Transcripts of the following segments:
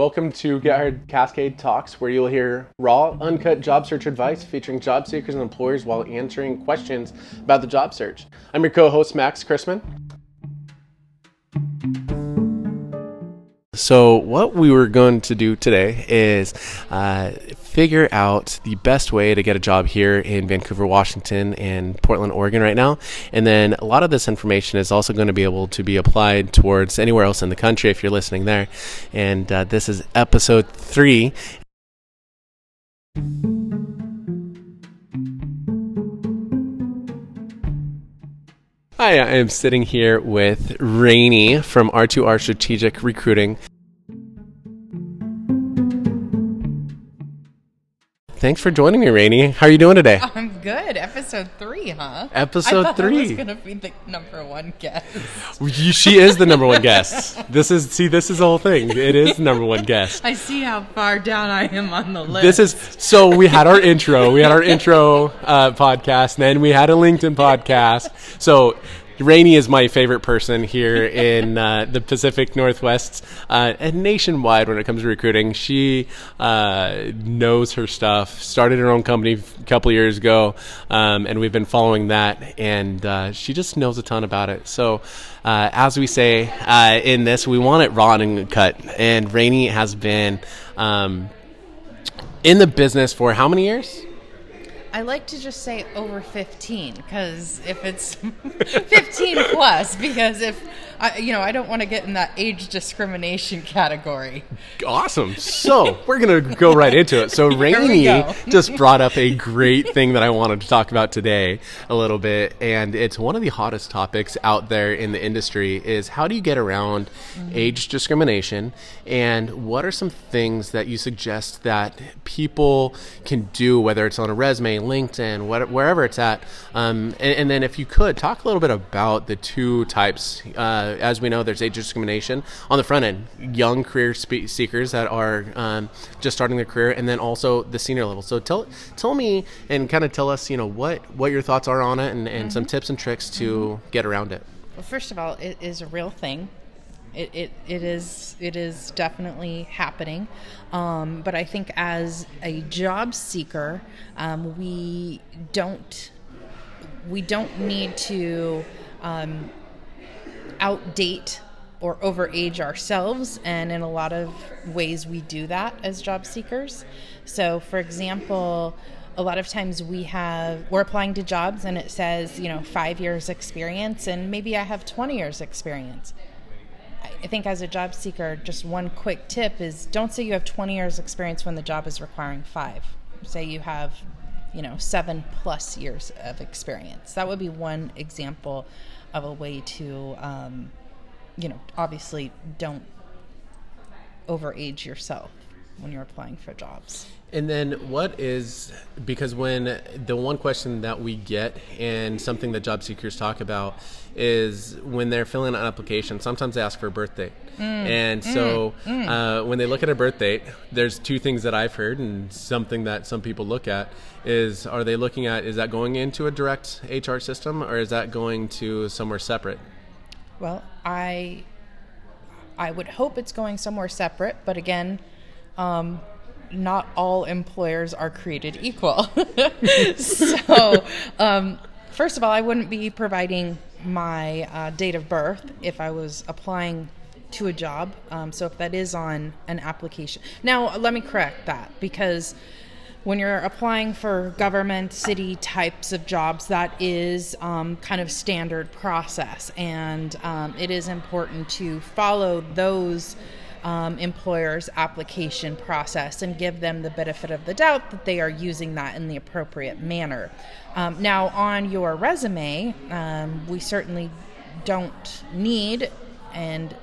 welcome to Get Hired Cascade Talks, where you'll hear raw, uncut job search advice featuring job seekers and employers while answering questions about the job search. I'm your co-host, Max Christman. So what we were going to do today is figure out the best way to get a job here in Vancouver, Washington and Portland, Oregon right now. And then a lot of this information is also going to be able to be applied towards anywhere else in the country if you're listening there. And this is episode 3. Hi, I am sitting here with Rainey from R2R Strategic Recruiting. Thanks for joining me, Rainey. How are you doing today? I'm good. Episode 3, huh? Episode 3. I was going to be the number one guest. She is the number one guest. This is the whole thing. It is the number one guest. I see how far down I am on the list. So we had our intro. We had our intro podcast, and then we had a LinkedIn podcast. So Rainey is my favorite person here in the Pacific Northwest and nationwide when it comes to recruiting. She knows her stuff, started her own company a couple of years ago, and we've been following that, and she just knows a ton about it. So as we say in this, we want it raw and cut, and Rainey has been in the business for how many years? I like to just say over 15, because if it's 15 plus, because if, I don't want to get in that age discrimination category. Awesome. So we're going to go right into it. So Rainey just brought up a great thing that I wanted to talk about today a little bit. And it's one of the hottest topics out there in the industry is how do you get around age discrimination? And what are some things that you suggest that people can do, whether it's on a resume, LinkedIn, wherever it's at. And then if you could talk a little bit about the two types. As we know, there's age discrimination on the front end, young career seekers that are just starting their career, and then also the senior level. So tell me and kind of tell us, what your thoughts are on it and some tips and tricks to get around it. Well, first of all, it is a real thing. It is definitely happening. But I think as a job seeker, we don't need to outdate or overage ourselves, and in a lot of ways we do that as job seekers. So for example, a lot of times we're applying to jobs and it says 5 years experience, and maybe I have 20 years experience. I think as a job seeker, just one quick tip is don't say you have 20 years experience when the job is requiring 5. Say you have 7+ years of experience. That would be one example of a way to, obviously don't overage yourself when you're applying for jobs. And then because when the one question that we get and something that job seekers talk about is when they're filling out an application, sometimes they ask for a birth date. And so when they look at a birth date, there's two things that I've heard, and something that some people look at is, are they looking at, is that going into a direct HR system, or is that going to somewhere separate? Well, I would hope it's going somewhere separate, but again, not all employers are created equal. So first of all, I wouldn't be providing my date of birth if I was applying to a job. So if that is on an application. Now, let me correct that, because when you're applying for government, city types of jobs, that is kind of standard process. And it is important to follow those employer's application process and give them the benefit of the doubt that they are using that in the appropriate manner. Now, on your resume, we certainly don't need, and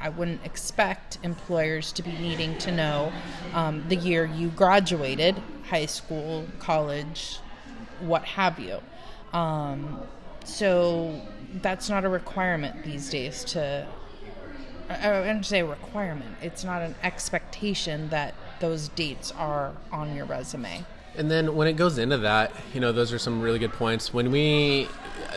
I wouldn't expect employers to be needing to know the year you graduated, high school, college, what have you. So that's not a requirement these days to... I wouldn't say a requirement. It's not an expectation that those dates are on your resume. And then when it goes into that, those are some really good points. When we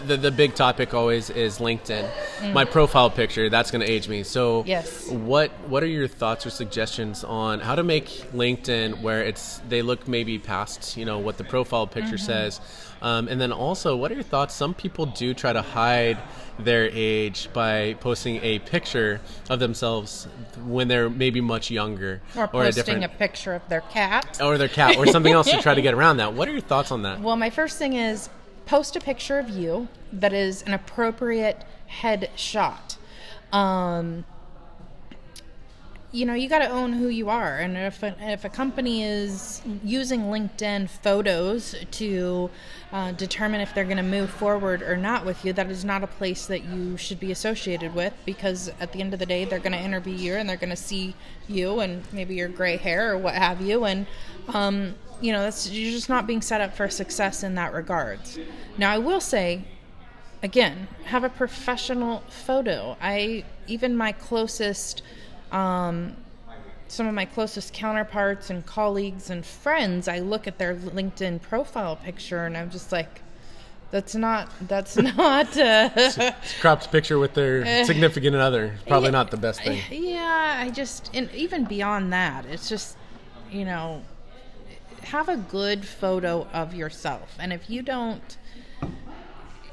the big topic always is LinkedIn. Mm. My profile picture, that's going to age me. So yes. What are your thoughts or suggestions on how to make LinkedIn where it's they look maybe past, you know, what the profile picture mm-hmm. says? And then also, what are your thoughts? Some people do try to hide their age by posting a picture of themselves when they're maybe much younger. Or posting a picture of their cat. Or their cat, or something else to try to get around that. What are your thoughts on that? Well, my first thing is post a picture of you that is an appropriate headshot. You know, you got to own who you are. And if a company is using LinkedIn photos to determine if they're going to move forward or not with you, that is not a place that you should be associated with, because at the end of the day, they're going to interview you and they're going to see you and maybe your gray hair or what have you. And, you know, that's, you're just not being set up for success in that regards. Now, I will say, again, have a professional photo. Even my closest... some of my closest counterparts and colleagues and friends, I look at their LinkedIn profile picture and I'm just like, that's not it's cropped picture with their significant other. Probably not the best thing. Yeah. And even beyond that, it's just, you know, have a good photo of yourself. And if you don't,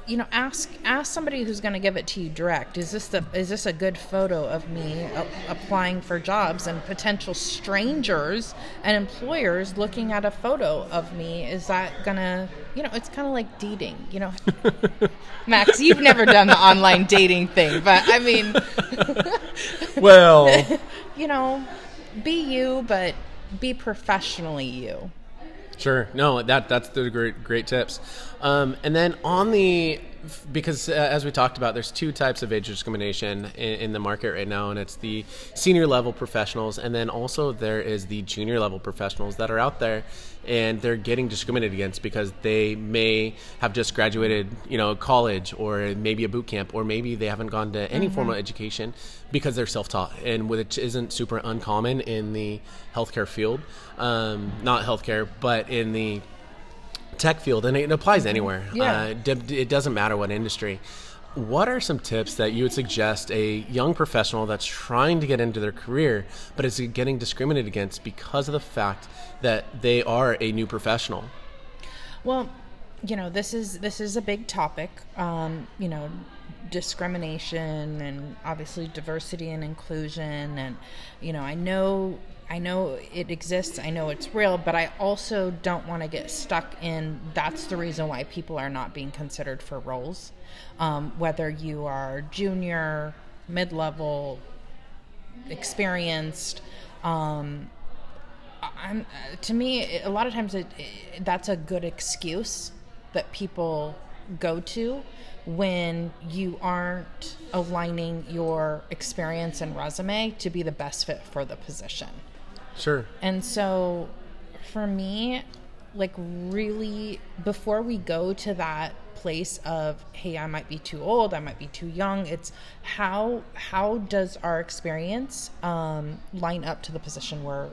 you know, ask somebody who's going to give it to you direct. Is this a good photo of me applying for jobs? And potential strangers and employers looking at a photo of me, is that gonna, you know, it's kind of like dating, you know. Max, you've never done the online dating thing, but I mean, well, you know, be you, but be professionally you. Sure. No, that's the great tips. And then on the, because as we talked about, there's two types of age discrimination in the market right now, and it's the senior level professionals, and then also there is the junior level professionals that are out there, and they're getting discriminated against because they may have just graduated, you know, college, or maybe a boot camp, or maybe they haven't gone to any mm-hmm. formal education because they're self-taught, and which isn't super uncommon in the healthcare field, not healthcare, but in the tech field, and it applies anywhere. Yeah. It doesn't matter what industry. What are some tips that you would suggest a young professional that's trying to get into their career but is getting discriminated against because of the fact that they are a new professional? Well, you know, this is a big topic. You know, discrimination and obviously diversity and inclusion, and you know, I know it exists, I know it's real, but I also don't want to get stuck in that's the reason why people are not being considered for roles. Whether you are junior, mid-level, experienced, to me, a lot of times that's a good excuse that people go to when you aren't aligning your experience and resume to be the best fit for the position. Sure. And so for me, like, really, before we go to that place of, hey, I might be too old, I might be too young, it's how does our experience line up to the position we're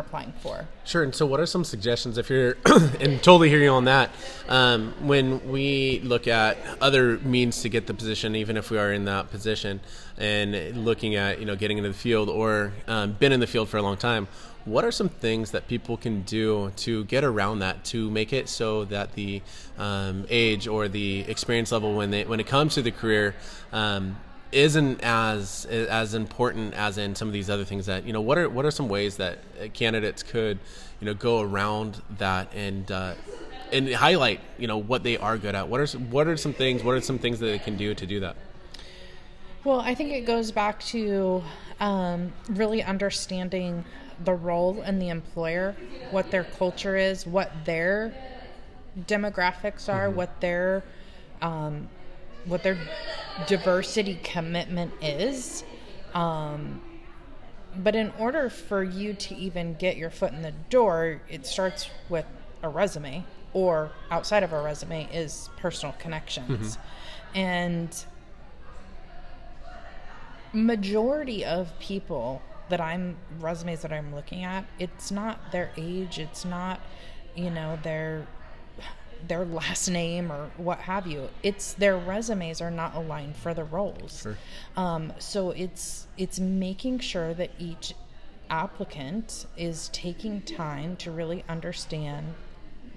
applying for? Sure. And so what are some suggestions, if you're and totally hear you on that, when we look at other means to get the position, even if we are in that position and looking at, you know, getting into the field, or been in the field for a long time, what are some things that people can do to get around that, to make it so that the age or the experience level when it comes to the career isn't as important as in some of these other things that, you know, what are some ways that candidates could, you know, go around that and highlight, you know, what they are good at? What are some things that they can do to do that? Well, I think it goes back to really understanding the role and the employer, what their culture is, what their demographics are, mm-hmm. what their diversity commitment is. But in order for you to even get your foot in the door, it starts with a resume, or outside of a resume is personal connections. Mm-hmm. And majority of people resumes that I'm looking at, it's not their age, it's not, you know, their their last name or what have you. It's their resumes are not aligned for the roles. Sure. So it's making sure that each applicant is taking time to really understand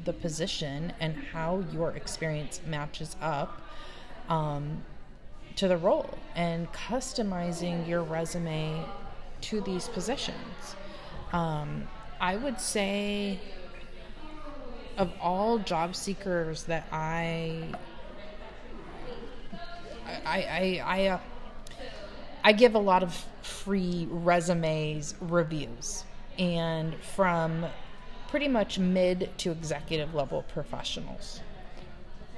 the position and how your experience matches up to the role, and customizing your resume to these positions. I would say of all job seekers that I give a lot of free resumes reviews, and from pretty much mid to executive level professionals.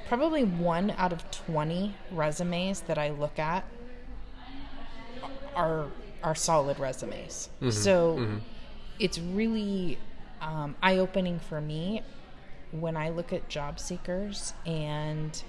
Probably 1 out of 20 resumes that I look at are solid resumes. Mm-hmm. So it's really eye-opening for me when I look at job seekers and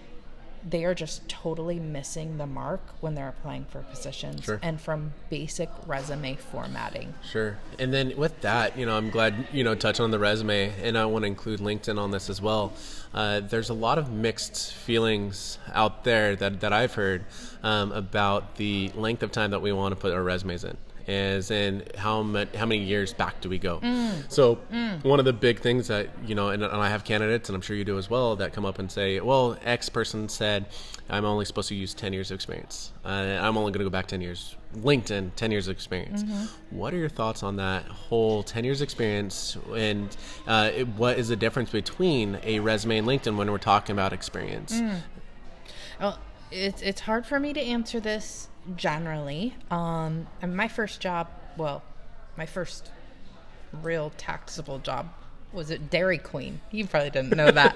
they are just totally missing the mark when they're applying for positions. Sure. And from basic resume formatting. Sure. And then with that, I'm glad, touch on the resume, and I want to include LinkedIn on this as well. There's a lot of mixed feelings out there that I've heard about the length of time that we want to put our resumes in. As in how many years back do we go? One of the big things that, and I have candidates, and I'm sure you do as well, that come up and say, well, X person said, I'm only supposed to use 10 years of experience. I'm only going to go back 10 years. LinkedIn, 10 years of experience. Mm-hmm. What are your thoughts on that whole 10 years experience? And what is the difference between a resume and LinkedIn when we're talking about experience? Well, it's hard for me to answer this generally. And my first real taxable job was at Dairy Queen. You probably didn't know that.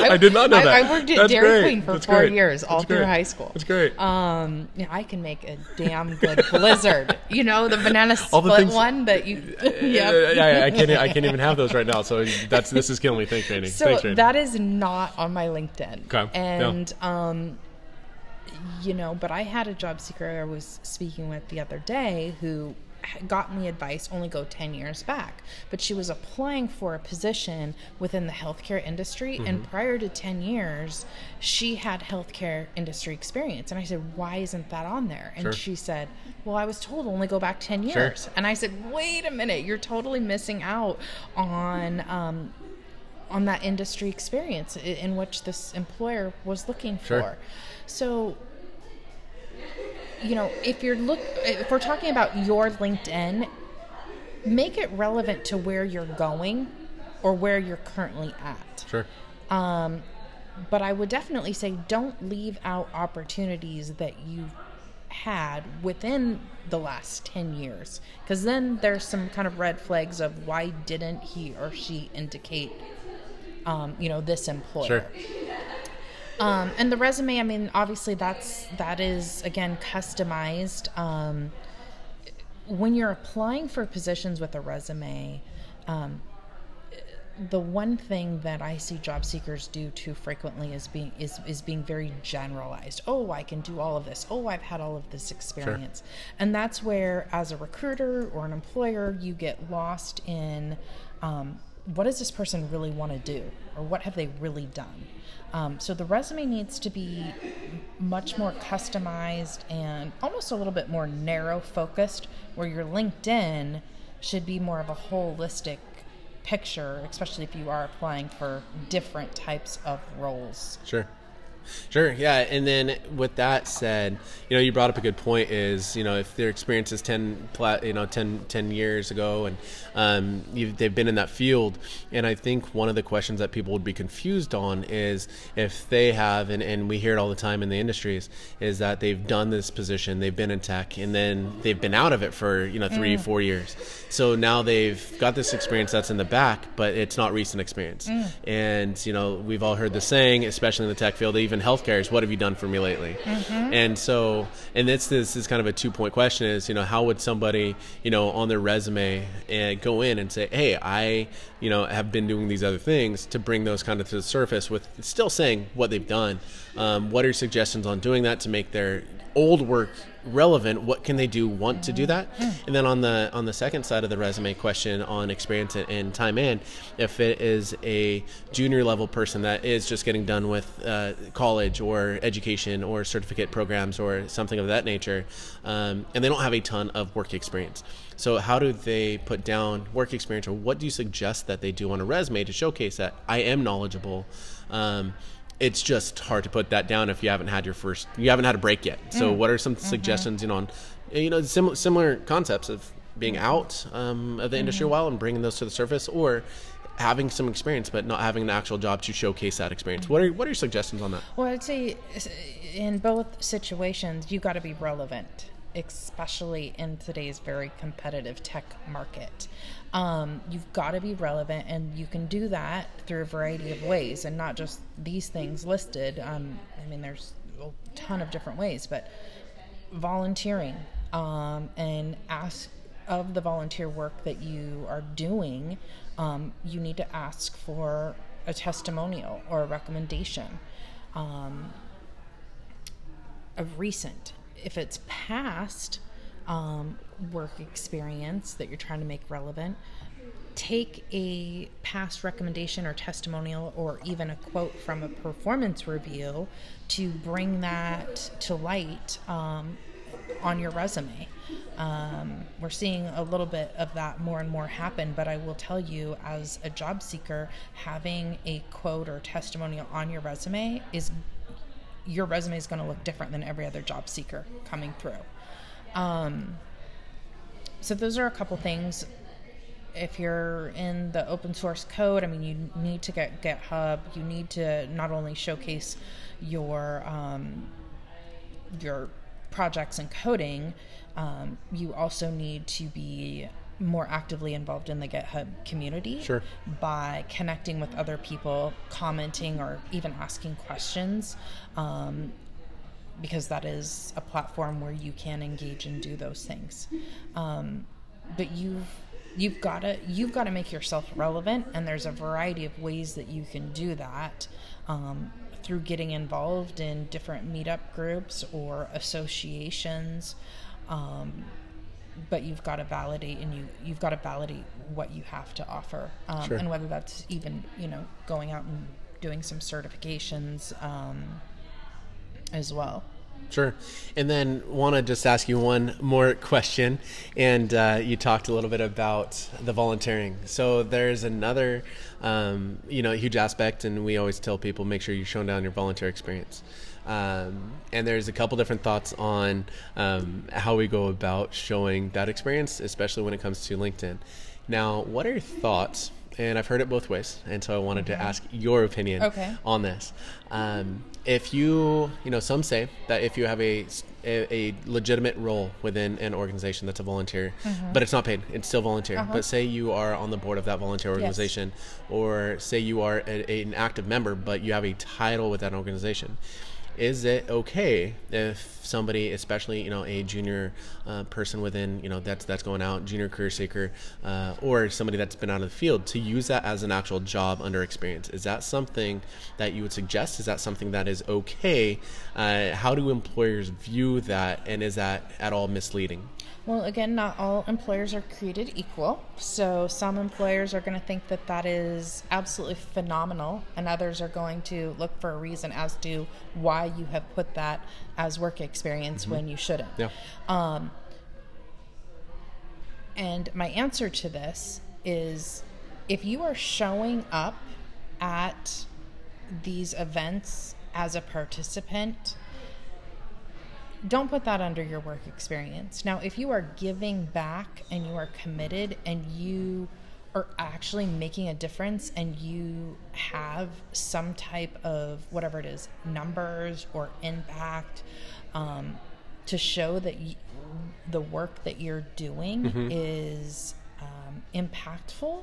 I did not know that. I worked at That's Dairy great. Queen for That's 4 years, all That's through great. High school. That's great. I can make a damn good blizzard. The banana split one that you. Yep. I can't even have those right now. So this is killing me. Thanks, Randy. So that is not on my LinkedIn. Okay. And but I had a job seeker I was speaking with the other day who got me advice, only go 10 years back. But she was applying for a position within the healthcare industry. Mm-hmm. And prior to 10 years, she had healthcare industry experience. And I said, why isn't that on there? And sure. She said, well, I was told only go back 10 years. Sure. And I said, wait a minute, you're totally missing out on that industry experience in which this employer was looking sure. for. So, if we're talking about your LinkedIn, make it relevant to where you're going or where you're currently at. Sure. But I would definitely say don't leave out opportunities that you've had within the last 10 years, because then there's some kind of red flags of why didn't he or she indicate, this employer. Sure. And the resume, obviously that is again customized. When you're applying for positions with a resume, the one thing that I see job seekers do too frequently is being very generalized. Oh, I can do all of this. Oh, I've had all of this experience. Sure. And that's where, as a recruiter or an employer, you get lost in what does this person really want to do, or what have they really done? So the resume needs to be much more customized and almost a little bit more narrow focused, where your LinkedIn should be more of a holistic picture, especially if you are applying for different types of roles. Sure. Yeah. And then with that said, you brought up a good point is, if their experience is 10 years ago and they've been in that field. And I think one of the questions that people would be confused on is if they have, and we hear it all the time in the industries, is that they've done this position, they've been in tech, and then they've been out of it for, 3-4 years. So now they've got this experience that's in the back, but it's not recent experience. And, we've all heard the saying, especially in the tech field, even healthcare is, what have you done for me lately? And so, and this is kind of a 2-point question is, how would somebody, on their resume go in and say, hey, I, have been doing these other things, to bring those kind of to the surface with still saying what they've done. What are your suggestions on doing that to make their old work relevant? What can they do, want to do that? And then on the second side of the resume question on experience and time in, if it is a junior level person that is just getting done with college or education or certificate programs or something of that nature, and they don't have a ton of work experience. So how do they put down work experience, or what do you suggest that they do on a resume to showcase that I am knowledgeable? It's just hard to put that down if you haven't had your first, you haven't had a break yet. So what are some suggestions, you know, on, you know, similar concepts of being out of the industry a while and bringing those to the surface, or having some experience but not having an actual job to showcase that experience? What are your suggestions on that? Well, I'd say in both situations, you got to be relevant, especially in today's very competitive tech market. You've got to be relevant, and you can do that through a variety of ways, and not just these things listed. I mean, there's a ton of different ways, but volunteering, and ask of the volunteer work that you are doing, you need to ask for a testimonial or a recommendation, a recent, if it's past, work experience that you're trying to make relevant, take a past recommendation or testimonial or even a quote from a performance review to bring that to light on your resume. We're seeing a little bit of that more and more happen, but I will tell you, as a job seeker, having a quote or testimonial on your resume is, your resume is going to look different than every other job seeker coming through. So those are a couple things. If you're in the open source code, I mean, you need to get GitHub. You need to not only showcase your projects and coding, you also need to be more actively involved in the GitHub community. Sure. By connecting with other people, commenting, or even asking questions, because that is a platform where you can engage and do those things. But you've got to make yourself relevant, and there's a variety of ways that you can do that, through getting involved in different meetup groups or associations. But you've got to validate, and you've got to validate what you have to offer, sure. And whether that's even, you know, going out and doing some certifications, as well. Sure. And then want to just ask you one more question. And you talked a little bit about the volunteering. So there's another, you know, huge aspect, and we always tell people, make sure you're showing down your volunteer experience. And there's a couple different thoughts on how we go about showing that experience, especially when it comes to LinkedIn. Now, what are your thoughts? And I've heard it both ways, and so I wanted to ask your opinion on this. If you know, some say that if you have a legitimate role within an organization that's a volunteer, but it's not paid, it's still volunteer. But say you are on the board of that volunteer organization, or say you are an active member, but you have a title with that organization. Is it okay if somebody, especially, you know, a junior person within, you know, that's going out, junior career seeker, or somebody that's been out of the field, to use that as an actual job under experience? Is that something that you would suggest? Is that something that is okay? How do employers view that, and is that at all misleading? Well, again, not all employers are created equal. So some employers are going to think that that is absolutely phenomenal, and others are going to look for a reason as to why you have put that as work experience when you shouldn't. And my answer to this is, if you are showing up at these events as a participant, don't put that under your work experience. Now, if you are giving back and you are committed and you are actually making a difference, and you have some type of, whatever it is, numbers or impact, to show that the work that you're doing is impactful,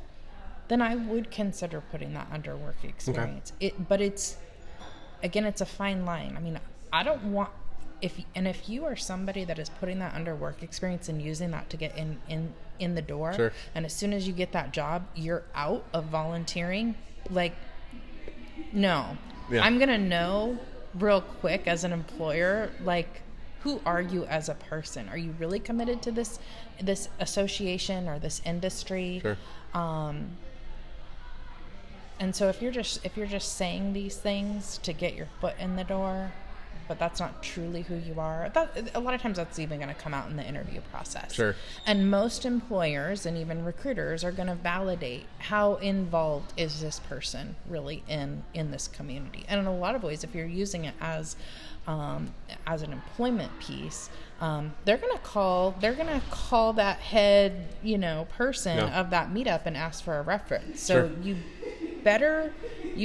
then I would consider putting that under work experience. But it's, again, it's a fine line. I mean, I don't want... If you are somebody that is putting that under work experience and using that to get in the door, and as soon as you get that job, you're out of volunteering, like, no. I'm going to know real quick as an employer, like, who are you as a person? Are you really committed to this association or this industry? Sure. And so if you're just saying these things to get your foot in the door, but that's not truly who you are, a lot of times that's even going to come out in the interview process. Sure. And most employers and even recruiters are going to validate how involved is this person really in this community. And in a lot of ways, if you're using it as an employment piece, they're going to call that head, person of that meetup and ask for a reference. So sure. You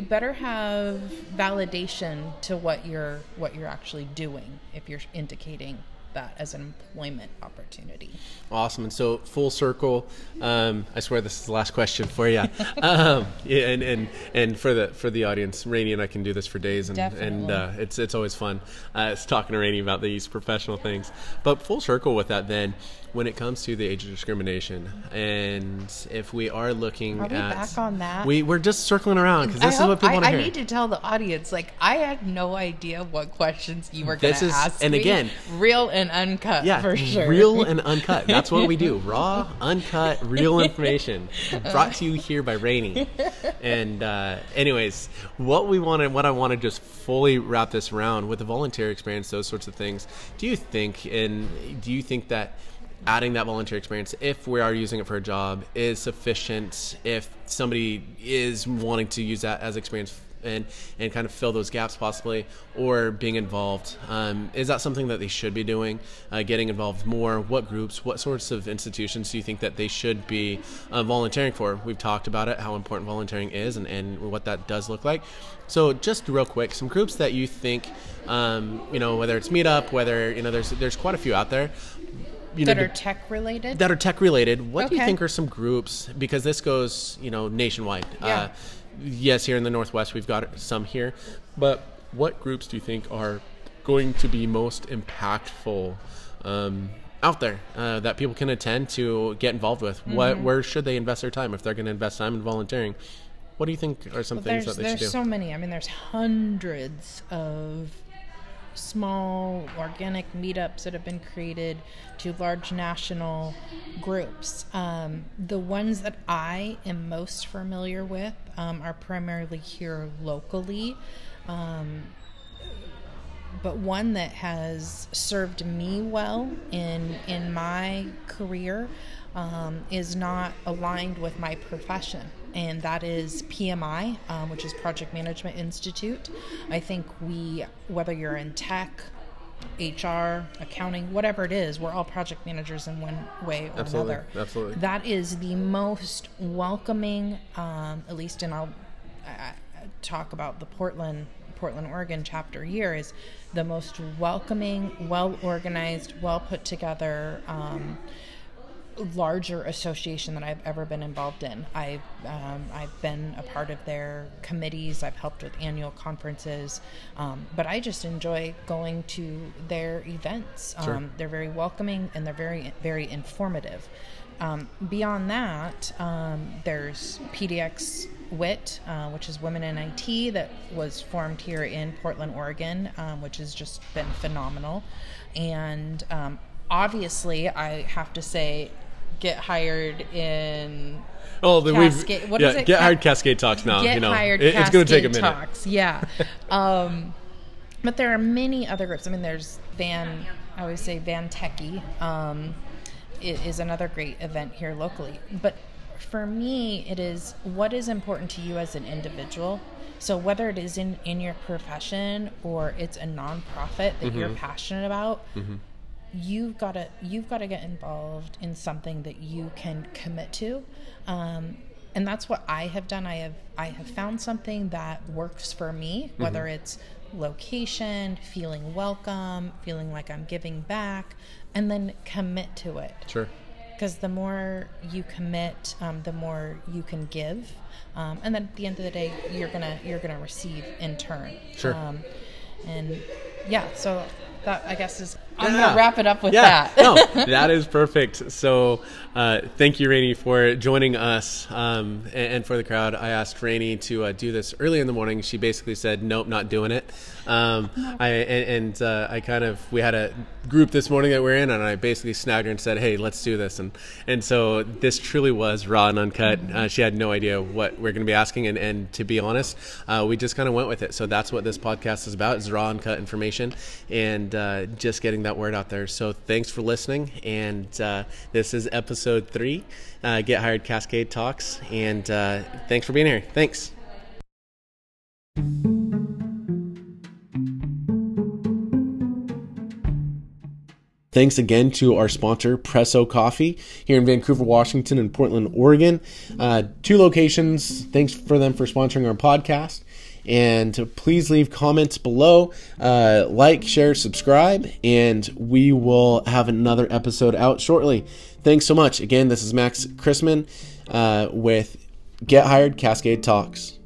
better have validation to what you're actually doing if you're indicating that as an employment opportunity. Awesome. And so full circle, I swear this is the last question for you. And for the audience, Rainey and I can do this for days, and it's always fun. It's talking to Rainey about these professional things. But full circle with that then, when it comes to the age of discrimination, and if we are looking at... back on that? We're just circling around, because this is what people want to hear. I need to tell the audience, I had no idea what questions you were going to ask me. Again... Real and uncut, for sure. Real and uncut. That's what we do. Raw, uncut, real information. Brought to you here by Rainey. And anyways, what I want to just fully wrap this around with the volunteer experience, those sorts of things, do you think that adding that volunteer experience, if we are using it for a job, is sufficient if somebody is wanting to use that as experience and kind of fill those gaps possibly, or being involved? Is that something that they should be doing, getting involved more? What groups, what sorts of institutions do you think that they should be volunteering for? We've talked about it, how important volunteering is and what that does look like. So just real quick, some groups that you think, whether it's Meetup, there's quite a few out there. That are tech related? That are tech related. What do you think are some groups, because this goes, nationwide. Yeah. Yes, here in the Northwest, we've got some here. But what groups do you think are going to be most impactful out there that people can attend to get involved with? Mm-hmm. Where should they invest their time if they're going to invest time in volunteering? What do you think are some things that they should do? There's so many. There's hundreds of small organic meetups that have been created to large national groups. The ones that I am most familiar with are primarily here locally, but one that has served me well in my career is not aligned with my profession, and that is PMI, which is Project Management Institute. I think whether you're in tech, HR, accounting, whatever it is, we're all project managers in one way or another. Absolutely. That is the most welcoming, at least, and I'll talk about the Portland, Oregon chapter here, is the most welcoming, well-organized, well-put-together larger association that I've ever been involved in. I've been a part of their committees. I've helped with annual conferences, but I just enjoy going to their events. Sure. They're very welcoming and they're very, very informative. Beyond that, there's PDXWIT, which is Women in IT, that was formed here in Portland, Oregon, which has just been phenomenal. And obviously, I have to say, get hired in Cascade. What is it? Get hired Cascade Talks now. It's going to take a minute. Talks. Yeah. But there are many other groups. There's Van Techie. It is another great event here locally. But for me, it is what is important to you as an individual. So whether it is in your profession or it's a nonprofit that you're passionate about, you've got to get involved in something that you can commit to, and that's what I have done. I have found something that works for me, whether it's location, feeling welcome, feeling like I'm giving back, and then commit to it. Sure. Because the more you commit, the more you can give, and then at the end of the day, you're gonna receive in turn. Sure. So that, I guess, is I'm going to wrap it up with that. No, that is perfect. So thank you, Rainey, for joining us and for the crowd. I asked Rainey to do this early in the morning. She basically said, nope, not doing it. I kind of, we had a group this morning that we're in, and I basically snagged her and said, hey, let's do this. And so this truly was raw and uncut. She had no idea what we're going to be asking. And to be honest, we just kind of went with it. So that's what this podcast is about, is raw and cut information and just getting that word out there. So thanks for listening. And this is episode 3, Get Hired Cascade Talks. And thanks for being here. Thanks. Thanks again to our sponsor, Presso Coffee, here in Vancouver, Washington, and Portland, Oregon. 2 locations. Thanks for them for sponsoring our podcast. And please leave comments below. Like, share, subscribe, and we will have another episode out shortly. Thanks so much. Again, this is Max Chrisman with Get Hired Cascade Talks.